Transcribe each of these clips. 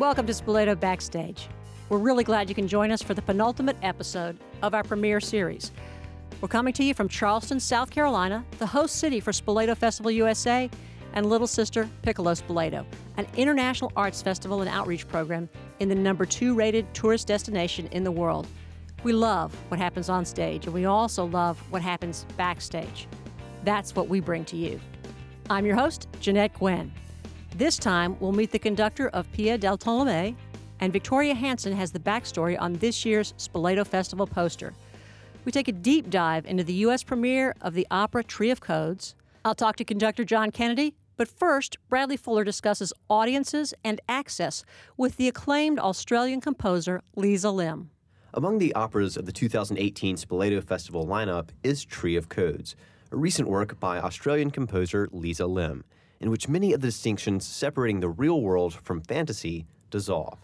Welcome to Spoleto Backstage. We're really glad you can join us for the penultimate episode of our premiere series. We're coming to you from Charleston, South Carolina, the host city for Spoleto Festival USA and Little Sister Piccolo Spoleto, an international arts festival and outreach program in the number 2 rated tourist destination in the world. We love what happens on stage, and we also love what happens backstage. That's what we bring to you. I'm your host, Jeanette Guinn. This time, we'll meet the conductor of Pia de Tolomei, and Victoria Hansen has the backstory on this year's Spoleto Festival poster. We take a deep dive into the U.S. premiere of the opera Tree of Codes. I'll talk to conductor John Kennedy, but first, Bradley Fuller discusses audiences and access with the acclaimed Australian composer Lisa Lim. Among the operas of the 2018 Spoleto Festival lineup is Tree of Codes, a recent work by Australian composer Lisa Lim, in which many of the distinctions separating the real world from fantasy dissolve.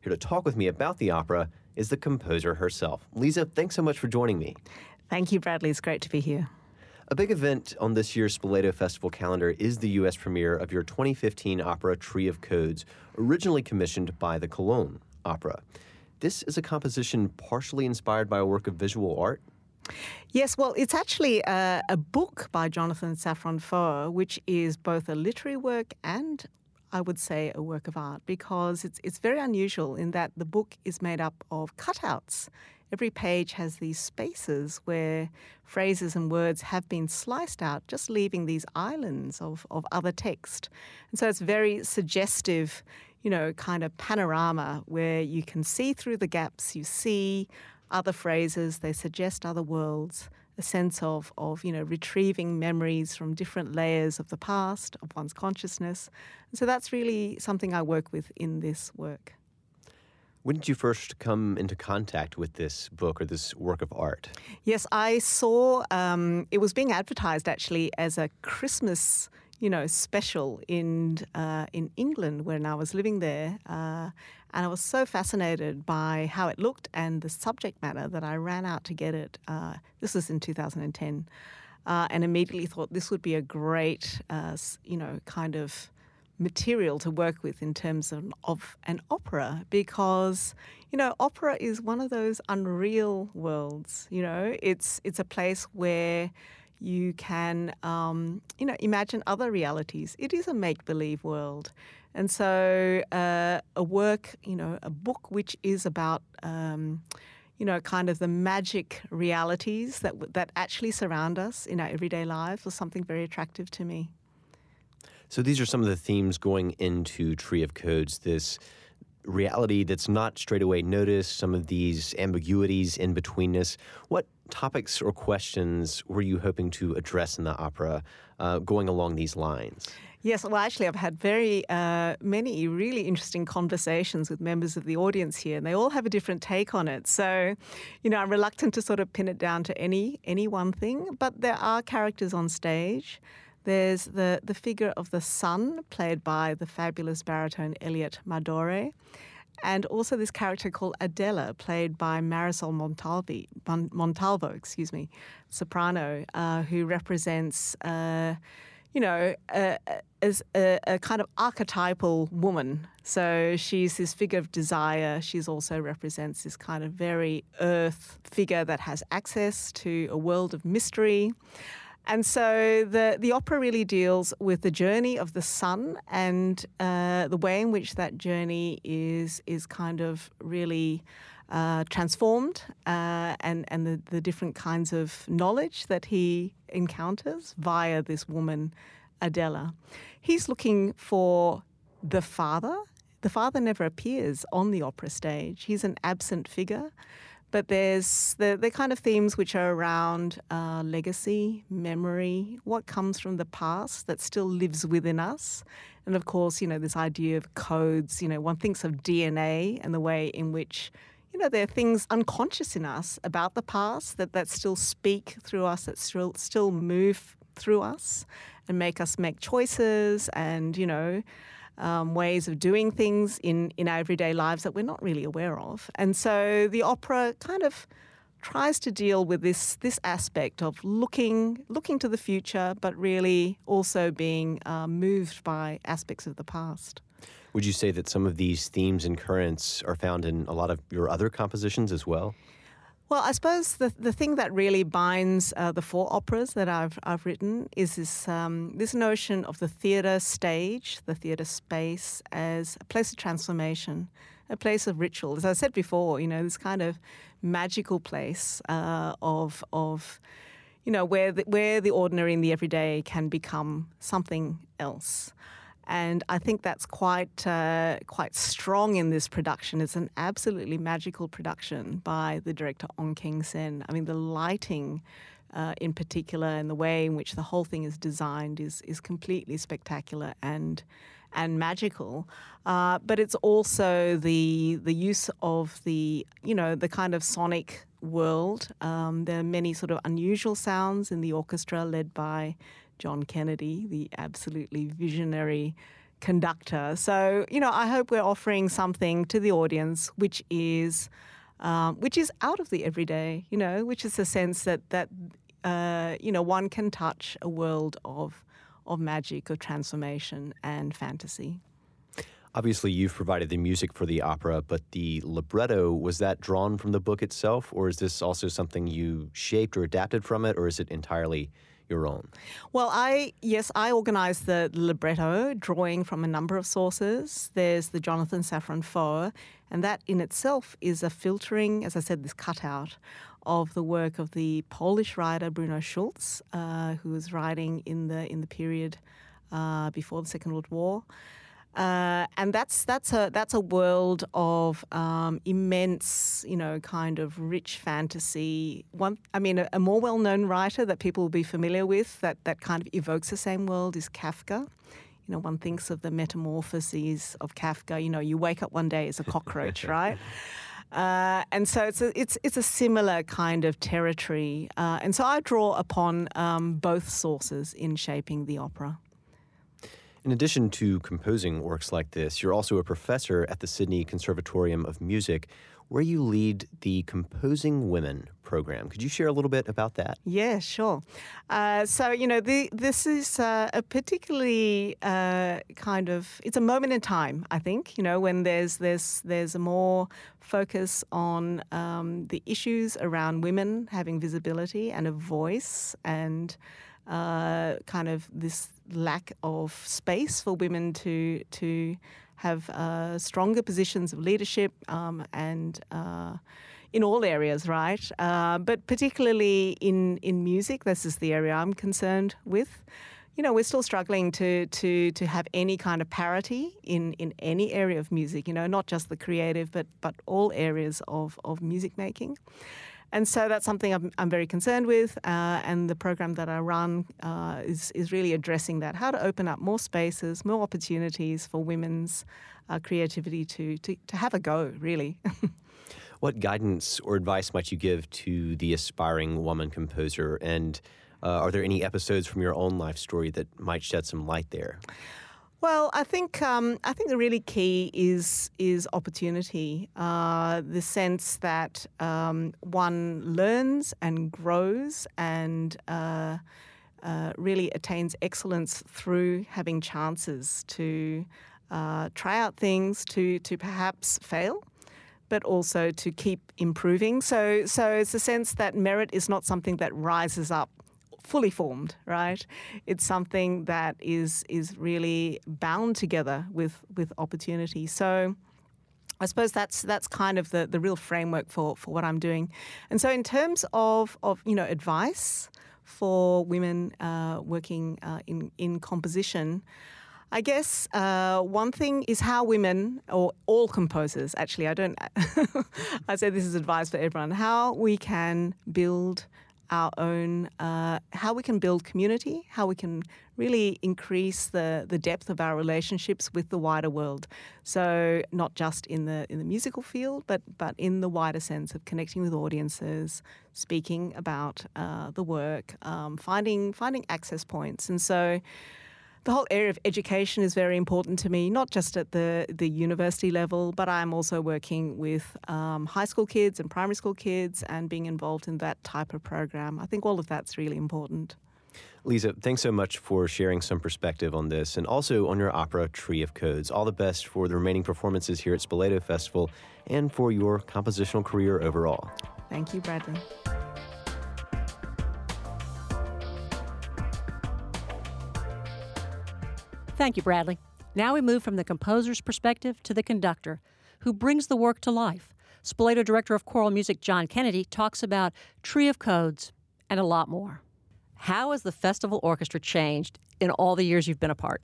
Here to talk with me about the opera is the composer herself. Lisa, thanks so much for joining me. Thank you, Bradley. It's great to be here. A big event on this year's Spoleto Festival calendar is the U.S. premiere of your 2015 opera Tree of Codes, originally commissioned by the Cologne Opera. This is a composition partially inspired by a work of visual art. Yes, well, it's actually a book by Jonathan Safran Foer, which is both a literary work and, I would say, a work of art, because it's very unusual in that the book is made up of cutouts. Every page has these spaces where phrases and words have been sliced out, just leaving these islands of other text. And so it's very suggestive, you know, kind of panorama where you can see through the gaps, you see other phrases, they suggest other worlds, a sense of you know, retrieving memories from different layers of the past, of one's consciousness. And so that's really something I work with in this work. When did you first come into contact with this book or this work of art? Yes, I saw it was being advertised actually as a Christmas, you know, special in England when I was living there. And I was so fascinated by how it looked and the subject matter that I ran out to get it. This was in 2010. And immediately thought this would be a great, you know, kind of material to work with in terms of an opera, because, you know, opera is one of those unreal worlds. You know, it's a place where you can, you know, imagine other realities. It is a make-believe world. And so a work, you know, a book which is about, you know, kind of the magic realities that actually surround us in our everyday lives was something very attractive to me. So these are some of the themes going into Tree of Codes, this reality that's not straightaway noticed, some of these ambiguities in betweenness. What topics or questions were you hoping to address in the opera going along these lines? Yes, well, actually, I've had very many really interesting conversations with members of the audience here, and they all have a different take on it. So, you know, I'm reluctant to sort of pin it down to any one thing, but there are characters on stage. There's the figure of the sun, played by the fabulous baritone Elliot Madore, and also this character called Adela, played by Marisol Montalvo, soprano, who represents, you know, as a kind of archetypal woman. So she's this figure of desire. She also represents this kind of very earth figure that has access to a world of mystery. And so the opera really deals with the journey of the sun and the way in which that journey is kind of really transformed and the different kinds of knowledge that he encounters via this woman, Adela. He's looking for the father. The father never appears on the opera stage. He's an absent figure. But there's the kind of themes which are around legacy, memory, what comes from the past that still lives within us. And of course, you know, this idea of codes, you know, one thinks of DNA and the way in which, you know, there are things unconscious in us about the past that still speak through us, that still move through us and make us make choices and, you know, ways of doing things in our everyday lives that we're not really aware of. And so the opera kind of tries to deal with this aspect of looking to the future, but really also being moved by aspects of the past. Would you say that some of these themes and currents are found in a lot of your other compositions as well? Well, I suppose the thing that really binds the four operas that I've written is this notion of the theatre stage, the theatre space, as a place of transformation, a place of ritual. As I said before, this kind of magical place where the ordinary and the everyday can become something else. And I think that's quite strong in this production. It's an absolutely magical production by the director Ong Keng Sen. I mean, the lighting in particular and the way in which the whole thing is designed is completely spectacular and magical. But it's also the use of the kind of sonic world. There are many sort of unusual sounds in the orchestra led by John Kennedy, the absolutely visionary conductor. So, I hope we're offering something to the audience which is out of the everyday, which is the sense that one can touch a world of magic, of transformation and fantasy. Obviously, you've provided the music for the opera, but the libretto, was that drawn from the book itself, or is this also something you shaped or adapted from it, or is it entirely your own? Well, I organised the libretto, drawing from a number of sources. There's the Jonathan Safran Foer, and that in itself is a filtering, as I said, this cutout of the work of the Polish writer Bruno Schulz, who was writing in the period before the Second World War. And that's a world of immense, kind of rich fantasy. A more well-known writer that people will be familiar with that kind of evokes the same world is Kafka. One thinks of the metamorphoses of Kafka. You wake up one day as a cockroach, right? And so it's a similar kind of territory. And so I draw upon both sources in shaping the opera. In addition to composing works like this, you're also a professor at the Sydney Conservatorium of Music, where you lead the Composing Women program. Could you share a little bit about that? Yeah, sure. This is a particularly kind of, it's a moment in time, I think, when there's a more focus on the issues around women having visibility and a voice and kind of this lack of space for women to have stronger positions of leadership and in all areas, right? But particularly in music, this is the area I'm concerned with. We're still struggling to have any kind of parity in any area of music, not just the creative, but all areas of music making. And so that's something I'm very concerned with, and the program that I run is really addressing that, how to open up more spaces, more opportunities for women's creativity to have a go, really. What guidance or advice might you give to the aspiring woman composer? And are there any episodes from your own life story that might shed some light there? Well, I think the really key is opportunity, the sense that one learns and grows and really attains excellence through having chances to try out things, to perhaps fail, but also to keep improving. So it's a sense that merit is not something that rises up fully formed, right? It's something that is really bound together with opportunity. So I suppose that's kind of the real framework for what I'm doing. And so in terms of advice for women working in composition, I guess one thing is how women, or all composers, actually, I say this is advice for everyone, how we can build our own, how we can build community, how we can really increase the depth of our relationships with the wider world. So not just in the musical field, but in the wider sense of connecting with audiences, speaking about the work, finding access points. And so the whole area of education is very important to me, not just at the university level, but I'm also working with high school kids and primary school kids and being involved in that type of program. I think all of that's really important. Lisa, thanks so much for sharing some perspective on this and also on your opera, Tree of Codes. All the best for the remaining performances here at Spoleto Festival and for your compositional career overall. Thank you, Bradley. Thank you, Bradley. Now we move from the composer's perspective to the conductor, who brings the work to life. Spoleto Director of Choral Music John Kennedy talks about Tree of Codes and a lot more. How has the festival orchestra changed in all the years you've been a part?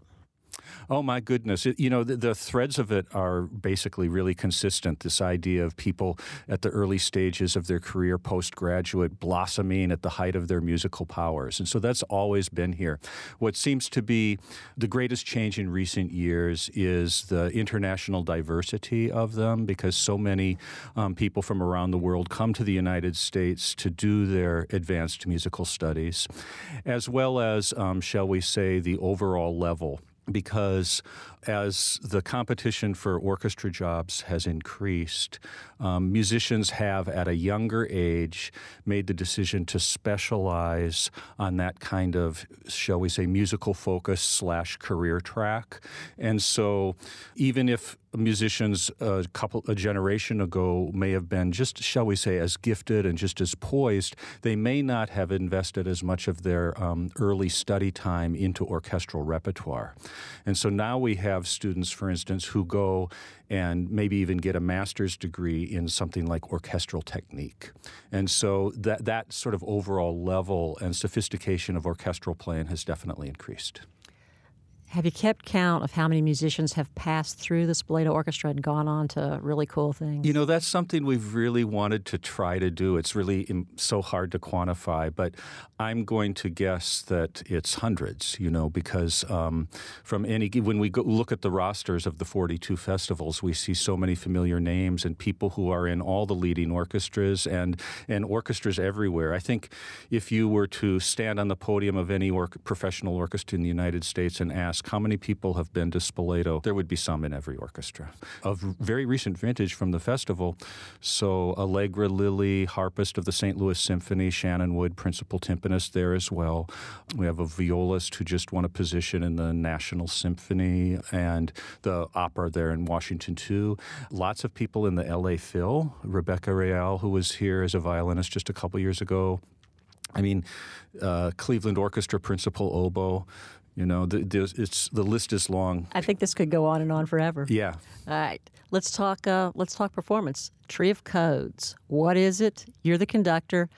Oh, my goodness. The threads of it are basically really consistent. This idea of people at the early stages of their career, postgraduate, blossoming at the height of their musical powers. And so that's always been here. What seems to be the greatest change in recent years is the international diversity of them, because so many people from around the world come to the United States to do their advanced musical studies, as well as, shall we say, the overall level. Because as the competition for orchestra jobs has increased, musicians have, at a younger age, made the decision to specialize on that kind of, shall we say, musical focus / career track. And so even if musicians a generation ago may have been just, shall we say, as gifted and just as poised, they may not have invested as much of their early study time into orchestral repertoire. And so now we have students, for instance, who go and maybe even get a master's degree in something like orchestral technique. And so that sort of overall level and sophistication of orchestral playing has definitely increased. Have you kept count of how many musicians have passed through the Spoleto Orchestra and gone on to really cool things? That's something we've really wanted to try to do. It's really so hard to quantify, but I'm going to guess that it's hundreds, because when we look at the rosters of the 42 festivals, we see so many familiar names and people who are in all the leading orchestras and orchestras everywhere. I think if you were to stand on the podium of any professional orchestra in the United States and ask how many people have been to Spoleto, there would be some in every orchestra of very recent vintage from the festival. So Allegra Lilly, harpist of the St. Louis Symphony, Shannon Wood, principal timpanist there as well. We have a violist who just won a position in the National Symphony and the opera there in Washington, too. Lots of people in the L.A. Phil. Rebecca Real, who was here as a violinist just a couple years ago. Cleveland Orchestra principal oboe. The list is long. I think this could go on and on forever. Yeah. All right. Let's talk performance. Tree of Codes. What is it? You're the conductor.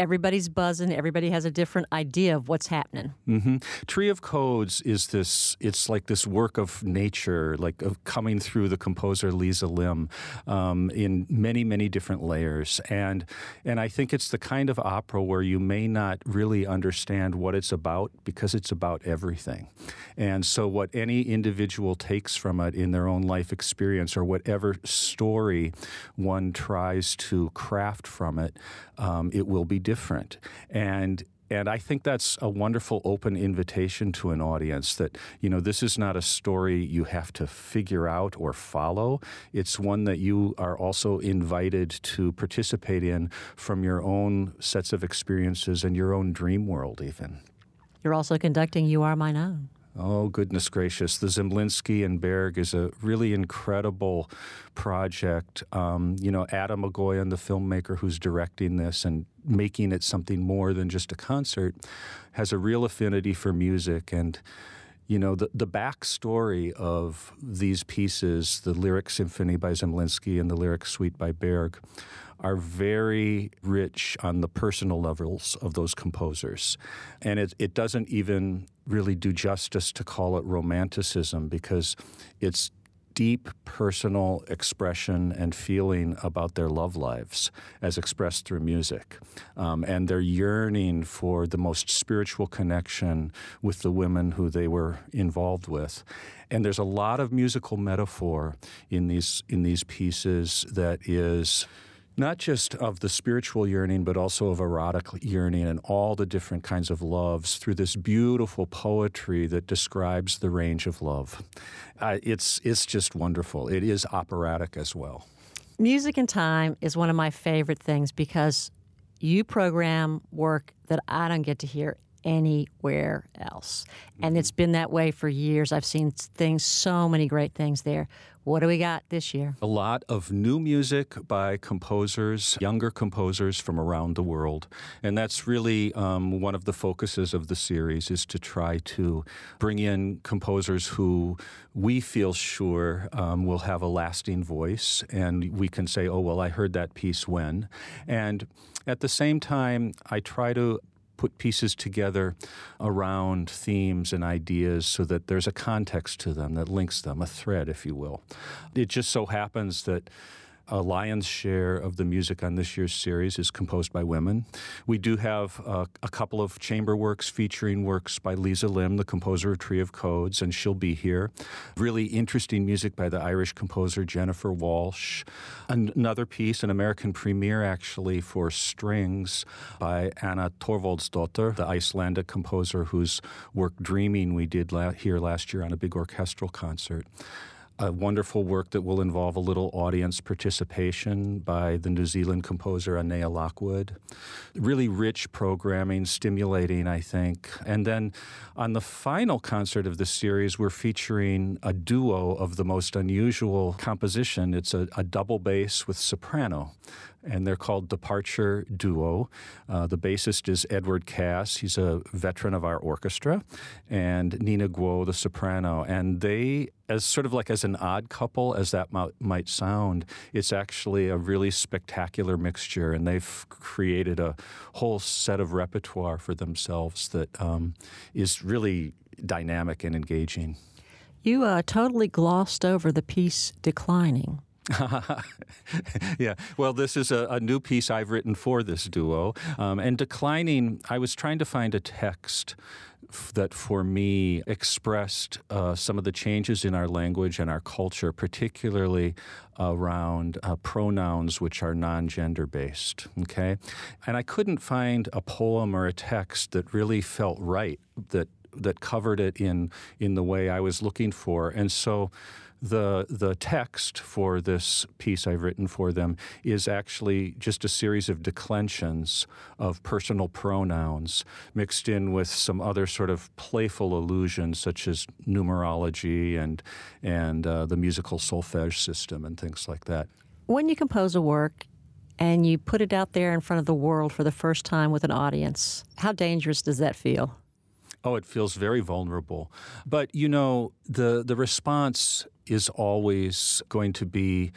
Everybody's buzzing. Everybody has a different idea of what's happening. Mm-hmm. Tree of Codes is this. It's like this work of nature, like of coming through the composer Lisa Lim, in many, many different layers. And I think it's the kind of opera where you may not really understand what it's about because it's about everything. And so what any individual takes from it in their own life experience or whatever story one tries to craft from it, it will be different. And I think that's a wonderful open invitation to an audience that, this is not a story you have to figure out or follow. It's one that you are also invited to participate in from your own sets of experiences and your own dream world even. You're also conducting You Are Mine Own. Oh, goodness gracious. The Zemlinski and Berg is a really incredible project. Adam Egoyan, the filmmaker who's directing this and making it something more than just a concert, has a real affinity for music. And, the backstory of these pieces, the Lyric Symphony by Zemlinski and the Lyric Suite by Berg, are very rich on the personal levels of those composers. And it doesn't even really do justice to call it romanticism, because it's deep personal expression and feeling about their love lives as expressed through music. And their yearning for the most spiritual connection with the women who they were involved with. And there's a lot of musical metaphor in these pieces that is not just of the spiritual yearning, but also of erotic yearning and all the different kinds of loves through this beautiful poetry that describes the range of love. It's just wonderful. It is operatic as well. Music in Time is one of my favorite things because you program work that I don't get to hear anywhere else. And it's been that way for years. I've seen things, so many great things there. What do we got this year? A lot of new music by composers, younger composers from around the world. And that's really one of the focuses of the series, is to try to bring in composers who we feel sure will have a lasting voice. And we can say, oh, well, I heard that piece when. And at the same time, I try to put pieces together around themes and ideas so that there's a context to them that links them, a thread, if you will. It just so happens that a lion's share of the music on this year's series is composed by women. We do have a couple of chamber works featuring works by Lisa Lim, the composer of Tree of Codes, and she'll be here. Really interesting music by the Irish composer Jennifer Walsh. Another piece, an American premiere actually, for strings by Anna Torvaldsdottir, the Icelandic composer whose work Dreaming we did here last year on a big orchestral concert. A wonderful work that will involve a little audience participation by the New Zealand composer Annea Lockwood. Really rich programming, stimulating, I think. And then on the final concert of this series, we're featuring a duo of the most unusual composition. It's a double bass with soprano, and they're called Departure Duo. The bassist is Edward Cass. He's a veteran of our orchestra, and Nina Guo, the soprano. And they, as sort of like as an odd couple as that might sound, it's actually a really spectacular mixture, and they've created a whole set of repertoire for themselves that is really dynamic and engaging. You totally glossed over the piece Declining. Yeah. Well, this is a new piece I've written for this duo. And Declining, I was trying to find a text that for me expressed some of the changes in our language and our culture, particularly around pronouns which are non-gender based. Okay. And I couldn't find a poem or a text that really felt right, that covered it in the way I was looking for. And so the text for this piece I've written for them is actually just a series of declensions of personal pronouns mixed in with some other sort of playful allusions such as numerology and the musical solfège system and things like that. When you compose a work and you put it out there in front of the world for the first time with an audience, how dangerous does that feel? Oh, it feels very vulnerable. But, you know, the response is always going to be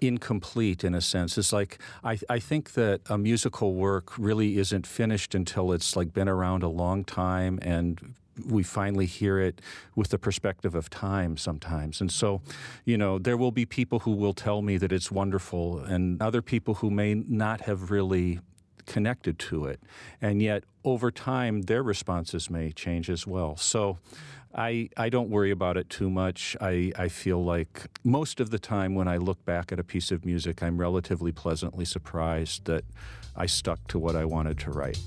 incomplete in a sense. It's like, I think that a musical work really isn't finished until it's like been around a long time and we finally hear it with the perspective of time sometimes. And so, you know, there will be people who will tell me that it's wonderful and other people who may not have really connected to it. And yet, over time, their responses may change as well. So I don't worry about it too much. I feel like most of the time when I look back at a piece of music, I'm relatively pleasantly surprised that I stuck to what I wanted to write.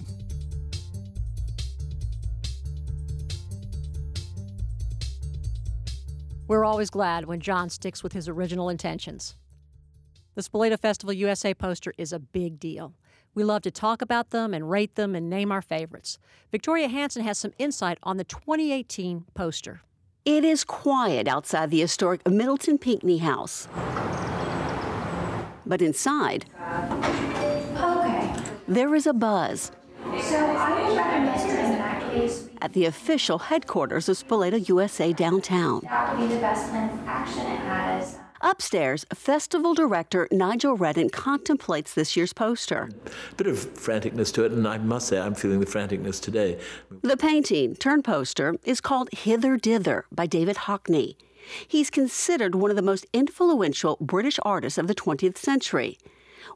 We're always glad when John sticks with his original intentions. The Spoleto Festival USA poster is a big deal. We love to talk about them and rate them and name our favorites. Victoria Hansen has some insight on the 2018 poster. It is quiet outside the historic Middleton Pinckney House. But inside, there is a buzz. So I would recommend it in that case. At the official headquarters of Spoleto USA downtown. That would be the best plan of action it has. Upstairs, festival director Nigel Redden contemplates this year's poster. A bit of franticness to it, and I must say I'm feeling the franticness today. The painting, turned poster, is called Hither Dither by David Hockney. He's considered one of the most influential British artists of the 20th century,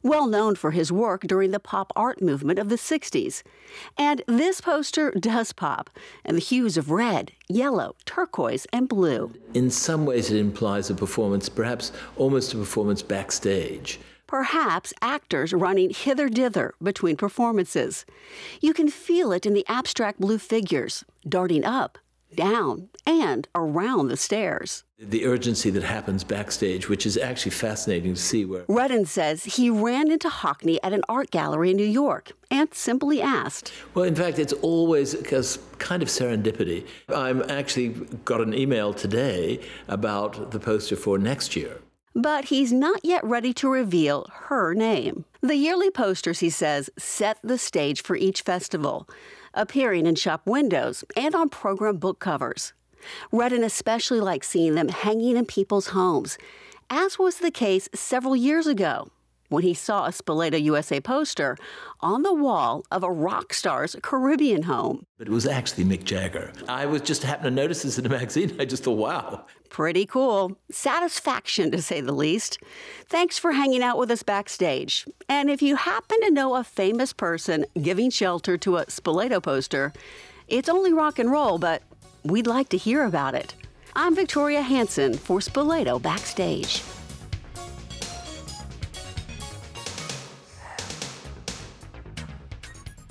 well known for his work during the pop art movement of the 60s. And this poster does pop, and the hues of red, yellow, turquoise, and blue. In some ways it implies a performance, perhaps almost a performance backstage. Perhaps actors running hither-dither between performances. You can feel it in the abstract blue figures, darting up, down and around the stairs. The urgency that happens backstage, which is actually fascinating to see. Where Redden says he ran into Hockney at an art gallery in New York and simply asked. Well, in fact, it's always kind of serendipity. I'm actually got an email today about the poster for next year. But he's not yet ready to reveal her name. The yearly posters, he says, set the stage for each festival, appearing in shop windows and on program book covers. Redden especially liked seeing them hanging in people's homes, as was the case several years ago when he saw a Spoleto USA poster on the wall of a rock star's Caribbean home. But it was actually Mick Jagger. I was just happened to notice this in a magazine. I just thought, wow. Pretty cool. Satisfaction, to say the least. Thanks for hanging out with us backstage. And if you happen to know a famous person giving shelter to a Spoleto poster, it's only rock and roll, but we'd like to hear about it. I'm Victoria Hansen for Spoleto Backstage.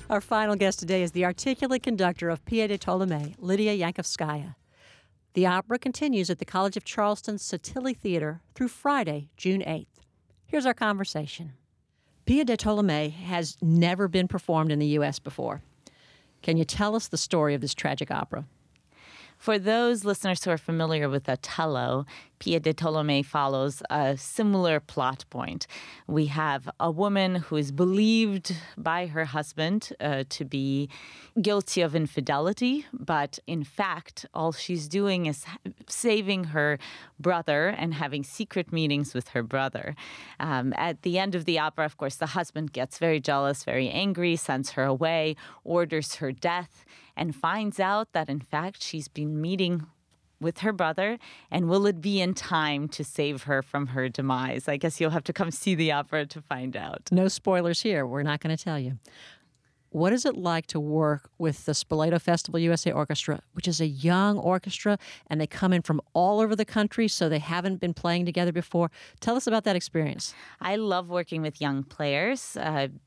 Our final guest today is the articulate conductor of Pia de Tolomei, Lydia Yankovskaya. The opera continues at the College of Charleston Satilli Theater through Friday, June 8th. Here's our conversation. Pia de Tolomei has never been performed in the U.S. before. Can you tell us the story of this tragic opera? For those listeners who are familiar with Otello, Pia de Tolomei follows a similar plot point. We have a woman who is believed by her husband to be guilty of infidelity, but in fact, all she's doing is saving her brother and having secret meetings with her brother. At the end of the opera, of course, the husband gets very jealous, very angry, sends her away, orders her death, and finds out that in fact, she's been meeting with her brother, and will it be in time to save her from her demise? I guess you'll have to come see the opera to find out. No spoilers here. We're not going to tell you. What is it like to work with the Spoleto Festival USA Orchestra, which is a young orchestra, and they come in from all over the country, so they haven't been playing together before? Tell us about that experience. I love working with young players.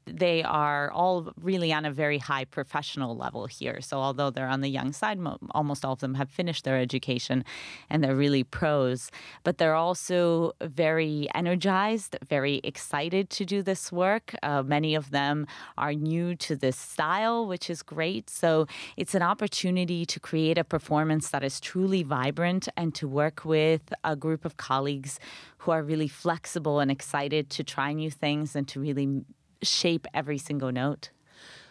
They are all really on a very high professional level here. So although they're on the young side, almost all of them have finished their education, and they're really pros. But they're also very energized, very excited to do this work. Many of them are new to this style, which is great. So it's an opportunity to create a performance that is truly vibrant and to work with a group of colleagues who are really flexible and excited to try new things and to really shape every single note.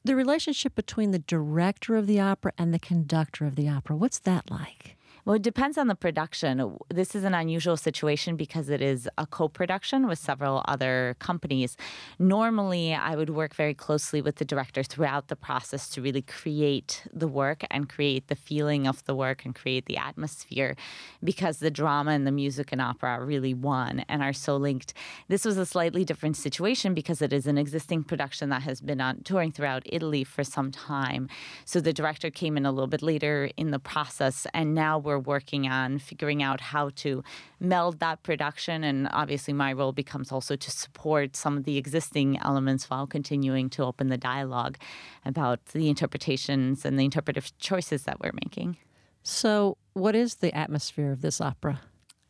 The relationship between the director of the opera and the conductor of the opera, what's that like? Well, it depends on the production. This is an unusual situation because it is a co-production with several other companies. Normally, I would work very closely with the director throughout the process to really create the work and create the feeling of the work and create the atmosphere, because the drama and the music and opera are really one and are so linked. This was a slightly different situation because it is an existing production that has been on touring throughout Italy for some time. So the director came in a little bit later in the process, and now we're working on figuring out how to meld that production, and obviously my role becomes also to support some of the existing elements while continuing to open the dialogue about the interpretations and the interpretive choices that we're making. So what is the atmosphere of this opera?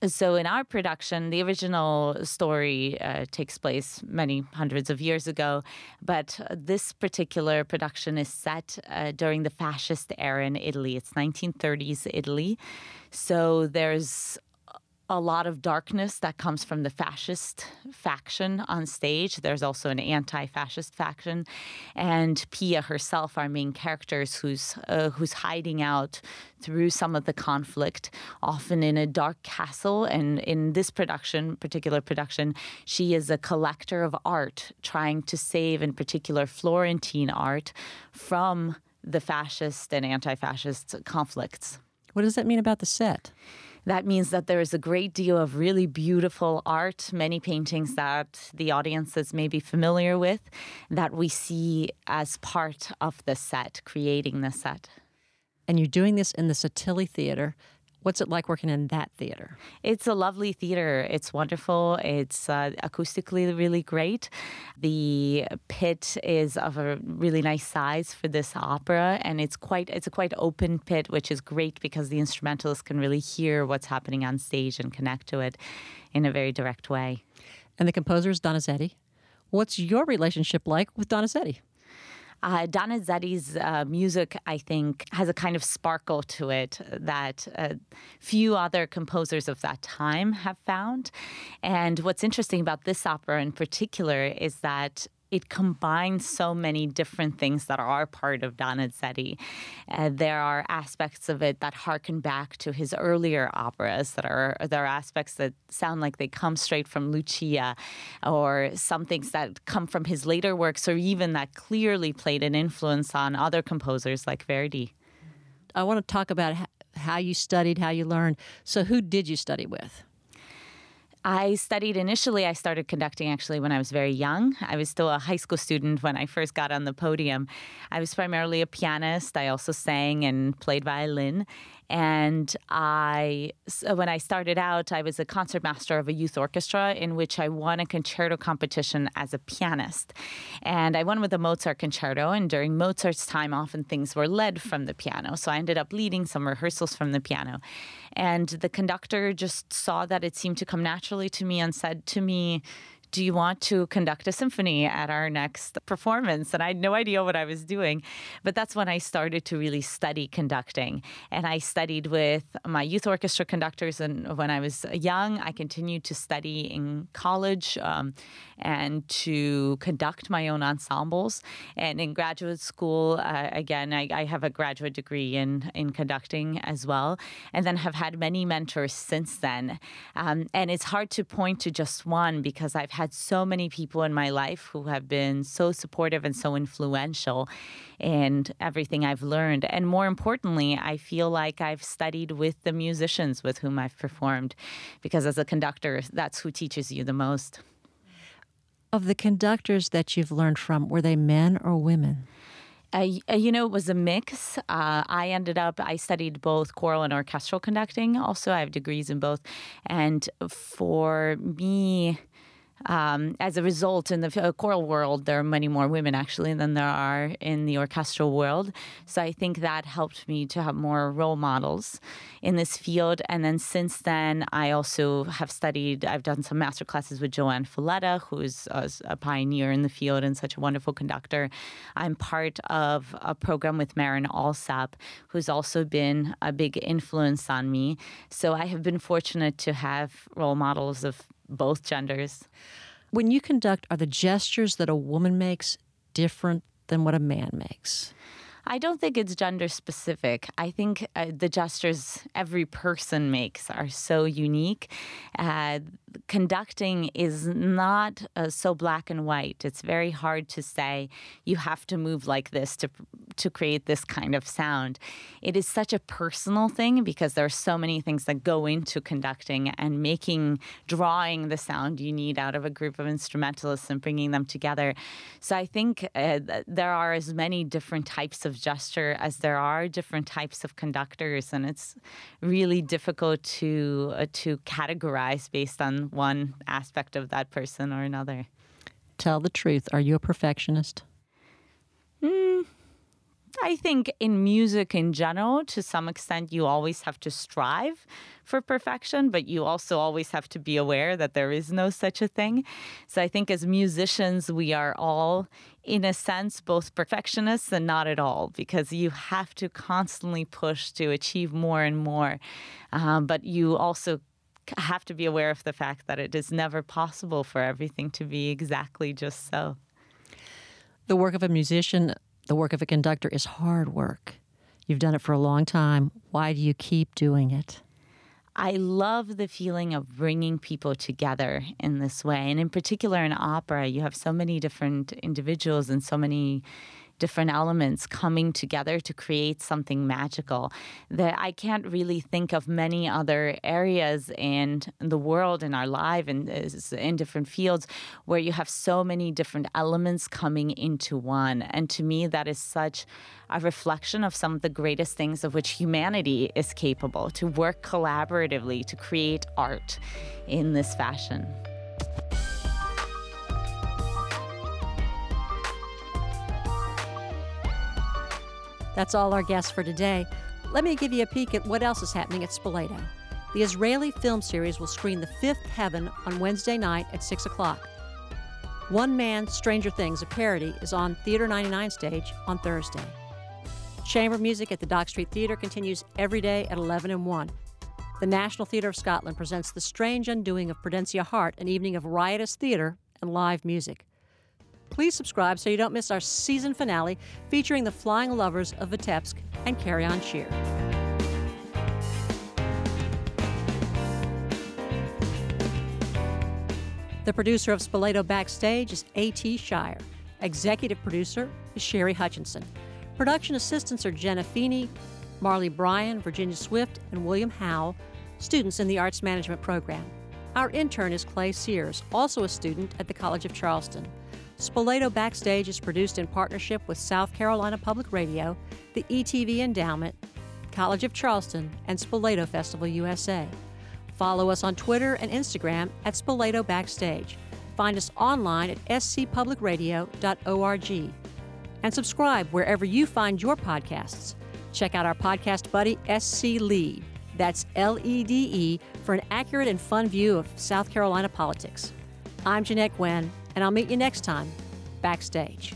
So in our production, the original story takes place many hundreds of years ago, but this particular production is set during the fascist era in Italy. It's 1930s Italy, so there's a lot of darkness that comes from the fascist faction on stage. There's also an anti-fascist faction, and Pia herself, our main character, who's hiding out through some of the conflict, often in a dark castle. And in this particular production, she is a collector of art, trying to save, in particular, Florentine art from the fascist and anti-fascist conflicts. What does that mean about the set? That means that there is a great deal of really beautiful art, many paintings that the audiences may be familiar with, that we see as part of the set, creating the set. And you're doing this in the Satilli Theater. What's it like working in that theater? It's a lovely theater. It's wonderful. It's acoustically really great. The pit is of a really nice size for this opera, and it's a quite open pit, which is great because the instrumentalists can really hear what's happening on stage and connect to it in a very direct way. And the composer is Donizetti. What's your relationship like with Donizetti? Donizetti's music, I think, has a kind of sparkle to it that few other composers of that time have found. And what's interesting about this opera in particular is that it combines so many different things that are part of Donizetti. There are aspects of it that harken back to his earlier operas. There are aspects that sound like they come straight from Lucia, or some things that come from his later works, or even that clearly played an influence on other composers like Verdi. I want to talk about how you studied, how you learned. So who did you study with? I studied initially, I started conducting actually when I was very young. I was still a high school student when I first got on the podium. I was primarily a pianist. I also sang and played violin. And when I started out, I was a concertmaster of a youth orchestra in which I won a concerto competition as a pianist. And I won with a Mozart concerto, and during Mozart's time, often things were led from the piano. So I ended up leading some rehearsals from the piano. And the conductor just saw that it seemed to come naturally to me and said to me, "Do you want to conduct a symphony at our next performance?" And I had no idea what I was doing. But that's when I started to really study conducting. And I studied with my youth orchestra conductors. And when I was young, I continued to study in college and to conduct my own ensembles. And in graduate school, again, I have a graduate degree in conducting as well. And then have had many mentors since then. And it's hard to point to just one because I've had so many people in my life who have been so supportive and so influential in everything I've learned. And more importantly, I feel like I've studied with the musicians with whom I've performed, because as a conductor, that's who teaches you the most. Of the conductors that you've learned from, were they men or women? It was a mix. I studied both choral and orchestral conducting. Also, I have degrees in both. And for me, as a result, in the choral world, there are many more women, actually, than there are in the orchestral world. So I think that helped me to have more role models in this field. And then since then, I also have studied, I've done some master classes with Joanne Folletta, who is a pioneer in the field and such a wonderful conductor. I'm part of a program with Maren Alsop, who's also been a big influence on me. So I have been fortunate to have role models of both genders. When you conduct, are the gestures that a woman makes different than what a man makes? I don't think it's gender specific. I think the gestures every person makes are so unique. Conducting is not so black and white. It's very hard to say you have to move like this to create this kind of sound. It is such a personal thing because there are so many things that go into conducting and drawing the sound you need out of a group of instrumentalists and bringing them together. So I think there are as many different types of gesture as there are different types of conductors, and it's really difficult to categorize based on one aspect of that person or another. Tell the truth. Are you a perfectionist? I think in music in general, to some extent, you always have to strive for perfection, but you also always have to be aware that there is no such a thing. So I think as musicians, we are all, in a sense, both perfectionists and not at all, because you have to constantly push to achieve more and more. But you also have to be aware of the fact that it is never possible for everything to be exactly just so. The work of a musician, the work of a conductor is hard work. You've done it for a long time. Why do you keep doing it? I love the feeling of bringing people together in this way. And in particular in opera, you have so many different individuals and so many different elements coming together to create something magical that I can't really think of many other areas in the world, in our life, and in different fields where you have so many different elements coming into one. And to me, that is such a reflection of some of the greatest things of which humanity is capable, to work collaboratively, to create art in this fashion. That's all our guests for today. Let me give you a peek at what else is happening at Spoleto. The Israeli film series will screen The Fifth Heaven on Wednesday night at 6 o'clock. One Man, Stranger Things, a parody, is on Theater 99 stage on Thursday. Chamber music at the Dock Street Theatre continues every day at 11 and 1. The National Theatre of Scotland presents The Strange Undoing of Prudencia Hart, an evening of riotous theatre and live music. Please subscribe so you don't miss our season finale featuring the Flying Lovers of Vitebsk and Carry On Shear. The producer of Spoleto Backstage is A.T. Shire. Executive producer is Sherry Hutchinson. Production assistants are Jenna Feeney, Marley Bryan, Virginia Swift, and William Howell, students in the Arts Management Program. Our intern is Clay Sears, also a student at the College of Charleston. Spoleto Backstage is produced in partnership with South Carolina Public Radio, the ETV Endowment, College of Charleston, and Spoleto Festival USA. Follow us on Twitter and Instagram at Spoleto Backstage. Find us online at scpublicradio.org. And subscribe wherever you find your podcasts. Check out our podcast buddy, SC Lead. That's L-E-D-E, for an accurate and fun view of South Carolina politics. I'm Jeanette Guinn, and I'll meet you next time, Backstage.